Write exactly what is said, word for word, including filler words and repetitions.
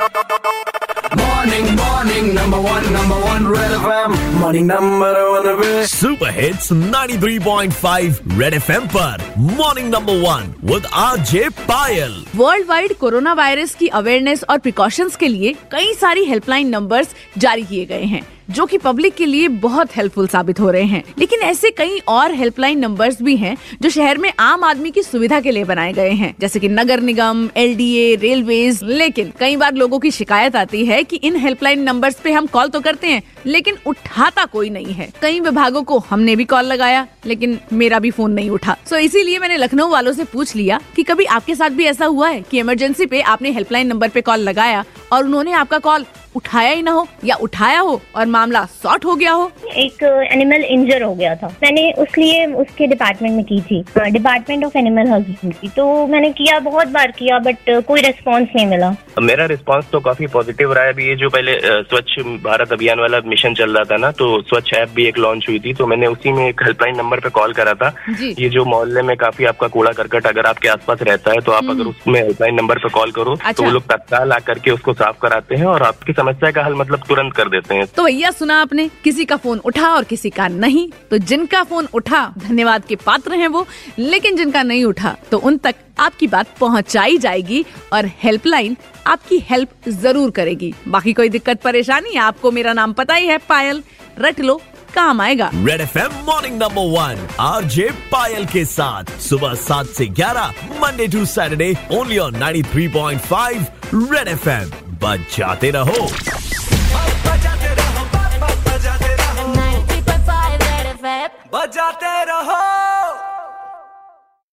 Morning, morning, number one, number one, Red F M. Morning, number one. Super hits ninety-three point five Red F M पर Morning number one with R J Payal. World wide corona virus की awareness और precautions के लिए कई सारी helpline numbers जारी किए गए हैं, जो कि पब्लिक के लिए बहुत हेल्पफुल साबित हो रहे हैं। लेकिन ऐसे कई और हेल्पलाइन नंबर्स भी हैं जो शहर में आम आदमी की सुविधा के लिए बनाए गए हैं, जैसे कि नगर निगम, एल डी ए, रेलवेज। लेकिन कई बार लोगों की शिकायत आती है कि इन हेल्पलाइन नंबर्स पे हम कॉल तो करते हैं लेकिन उठाता कोई नहीं है। कई विभागों को हमने भी कॉल लगाया लेकिन मेरा भी फोन नहीं उठा। सो इसीलिए मैंने लखनऊ वालों से पूछ लिया कि कभी आपके साथ भी ऐसा हुआ है कि इमरजेंसी पे आपने हेल्पलाइन नंबर पे कॉल लगाया और उन्होंने आपका कॉल उठाया ही ना हो या उठाया हो और मामला सॉर्ट हो गया हो। एक एनिमल इंजर हो गया था, मैंने उसलिए उसके डिपार्टमेंट में की थी, डिपार्टमेंट ऑफ एनिमल हस्बेंड्री। तो मैंने किया, बहुत बार किया, बट कोई रिस्पांस नहीं मिला। मेरा रिस्पांस तो काफी पॉजिटिव रहा है। अभी ये जो पहले स्वच्छ भारत अभियान वाला मिशन चल रहा था ना, तो स्वच्छ ऐप भी एक लॉन्च हुई थी, तो मैंने उसी में एक हेल्पलाइन नंबर पे कॉल करा था। ये जो मोहल्ले में काफी आपका कूड़ा करकट अगर आपके आसपास रहता है तो आप अगर उसमें हेल्पलाइन नंबर पे कॉल करो तो वो लोग तत्काल आ करके उसको साफ कराते हैं और आपकी समस्या का हल मतलब तुरंत कर देते हैं। तो भैया सुना आपने, किसी का फोन उठा और किसी का नहीं। तो जिनका फोन उठा धन्यवाद के पात्र हैं वो, लेकिन जिनका नहीं उठा तो उन तक आपकी बात पहुंचाई जाएगी और हेल्पलाइन आपकी हेल्प जरूर करेगी। बाकी कोई दिक्कत परेशानी, आपको मेरा नाम पता ही है, पायल, रट लो, काम आएगा। Red F M morning number one RJ Payal के साथ सुबह सात से ग्यारह, Monday to Saturday, only on ninety three point five red F M. बजाते रहो, बजाते रहो, बजाते रहो, ninety three point five red F M, बजाते रहो।